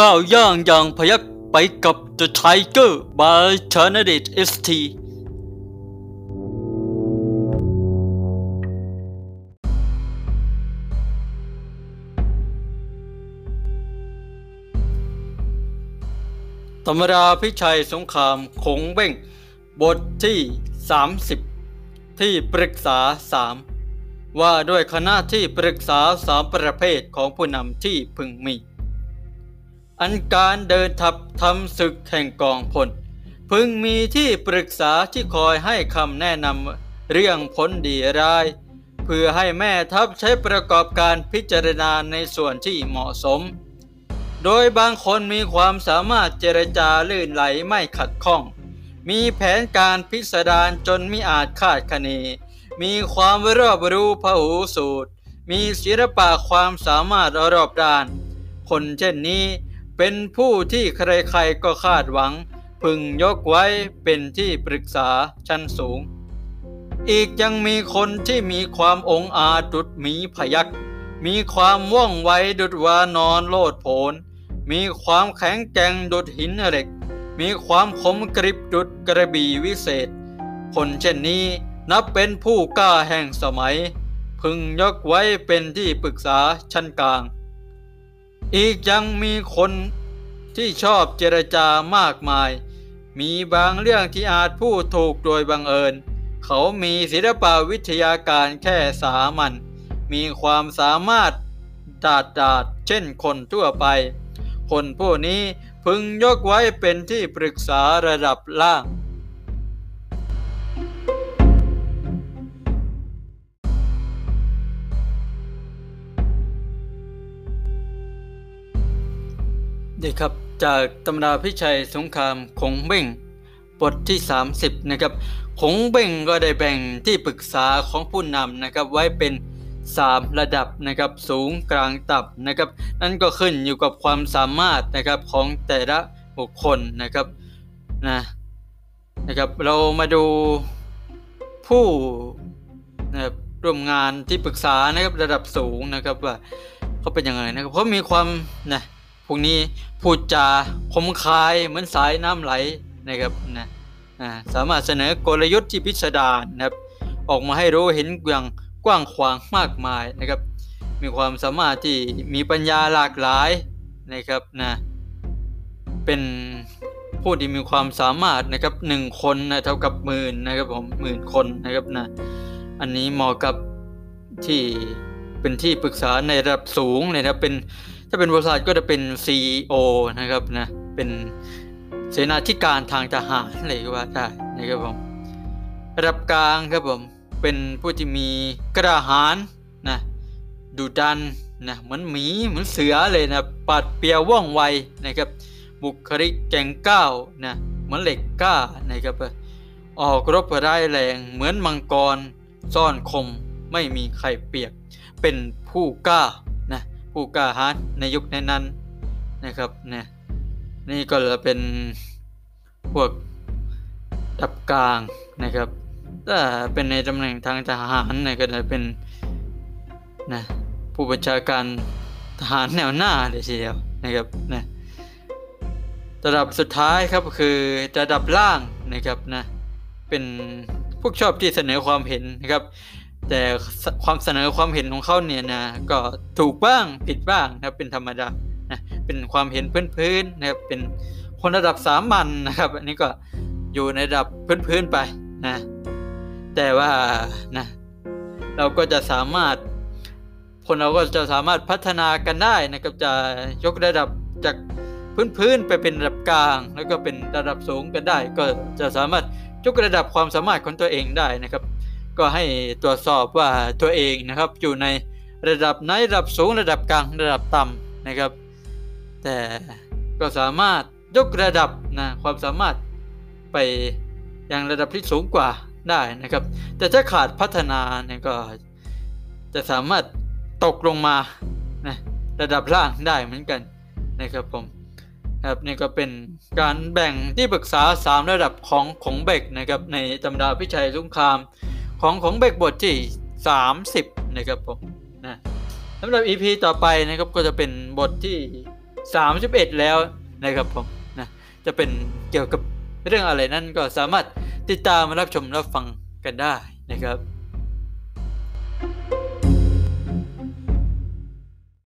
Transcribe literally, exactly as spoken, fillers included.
ก้าวย่างอย่างพยักไปกับ The Tiger by Channadid เอส ทีตำราพิชัยสงครามคงเบ้งบทที่สามสิบที่ปรึกษาสามว่าด้วยคณะที่ปรึกษาสามประเภทของผู้นำที่พึงมีอันการเดินทัพทำศึกแห่งกองพลพึงมีที่ปรึกษาที่คอยให้คำแนะนำเรื่องผลดีร้ายเพื่อให้แม่ทัพใช้ประกอบการพิจารณาในส่วนที่เหมาะสมโดยบางคนมีความสามารถเจรจาลื่นไหลไม่ขัดข้องมีแผนการพิสดารจนมิอาจคาดคะเนมีความรอบรู้พหูสูตรมีศิลปะความสามารถรอบด้านคนเช่นนี้เป็นผู้ที่ใครๆก็คาดหวังพึงยกไว้เป็นที่ปรึกษาชั้นสูงอีกยังมีคนที่มีความองอาจดุจหมีพยัคฆ์มีความว่องไวดุจวานอนโลดโผนมีความแข็งแกร่งดุจหินเหล็กมีความคมกริบดุจกระบี่วิเศษคนเช่นนี้นับเป็นผู้กล้าแห่งสมัยพึงยกไว้เป็นที่ปรึกษาชั้นกลางอีกยังมีคนที่ชอบเจรจามากมายมีบางเรื่องที่อาจพูดถูกโดยบังเอิญเขามีศิลปวิทยาการแค่สามัญมีความสามารถดาดดาดเช่นคนทั่วไปคนผู้นี้พึงยกไว้เป็นที่ปรึกษาระดับล่างดีครับจากตำราพิชัยสงครามคงเบ้งบทที่สามสิบนะครับคงเบ้งก็ได้แบ่งที่ปรึกษาของผู้นำนะครับไว้เป็นสามระดับนะครับสูงกลางต่ำนะครับนั่นก็ขึ้นอยู่กับความสามารถนะครับของแต่ละบุคคลนะครับนะนะครับเรามาดูผู้นะครับร่วมงานที่ปรึกษานะครับระดับสูงนะครับว่าเขาเป็นยังไงนะครับเขามีความนะพวกนี้พูดจาคมคายเหมือนสายน้ำไหลนะครับนะนะสามารถเสนอกลยุทธ์ที่พิสดารนะครับออกมาให้รู้เห็นอย่างกว้างขวางมากมายนะครับมีความสามารถที่มีปัญญาหลากหลายนะครับนะเป็นผู้ที่มีความสามารถนะครับหนึ่งคนนะเท่ากับหมื่นนะครับผมหมื่นคนนะครับนะอันนี้เหมาะกับที่เป็นที่ปรึกษาในระดับสูงเลยนะเป็นถ้าเป็นบริษัทก็จะเป็น ซี อี โอ นะครับนะเป็นเสนาธิการทางทหารอะไรก็ว่าได้นะครับผมระดับกลางครับผมเป็นผู้ที่มีกระหายนะดุดันนะเหมือนหมีเหมือนเสือเลยนะปราดเปรียวว่องไวนะครับบุคลิกแก่งก้าวนะเหมือนเหล็กกล้านะครับออกรบร้ายแรงเหมือนมังกรซ่อนคมไม่มีใครเปรียบเป็นผู้กล้านะผู้กล้าหาญในยุคนั้นๆนะครับนะนี่ก็จะเป็นพวกดับกลางนะครับถ้าเป็นในตำแหน่งทางทหารนะก็จะเป็นนะผู้บัญชาการทหารแนวหน้าเลยทีเดียวนะครับนะระดับสุดท้ายครับคือระดับล่างนะครับนะเป็นพวกชอบที่เสนอความเห็นนะครับแต่ความเสนอความเห็นของเขาเนี่ยนะก็ถูกบ้างผิดบ้างนะเป็นธรรมดานะเป็นความเห็นพื้นๆนะครับเป็นคนระดับสามัญนะครับอันนี้ก็อยู่ในระดับพื้นๆไปนะแต่ว่านะเราก็จะสามารถคนเราก็จะสามารถพัฒนากันได้นะครับจะยกระดับจากพื้นๆไปเป็นระดับกลางแล้วก็เป็นระดับสูงกันได้ก็จะสามารถยกระดับความสามารถของตัวเองได้นะครับก็ให้ตรวจสอบว่าตัวเองนะครับอยู่ในระดับไหนระดับสูงระดับกลางระดับต่ำนะครับแต่ก็สามารถยกระดับนะความสามารถไปยังระดับที่สูงกว่าได้นะครับแต่ถ้าขาดพัฒนาเนี่ยก็จะสามารถตกลงมานะระดับล่างได้เหมือนกันนะครับผมครับนี่ก็เป็นการแบ่งที่ปรึกษาสามระดับของของเบกนะครับในตำราพิชัยสงครามของของเบกบทที่สามสิบนะครับผมนะสำหรับ อี พี ต่อไปนะครับก็จะเป็นบทที่ สามสิบเอ็ดแล้วนะครับผมนะจะเป็นเกี่ยวกับเรื่องอะไรนั้นก็สามารถติดตามรับชมรับฟังกันได้นะครับ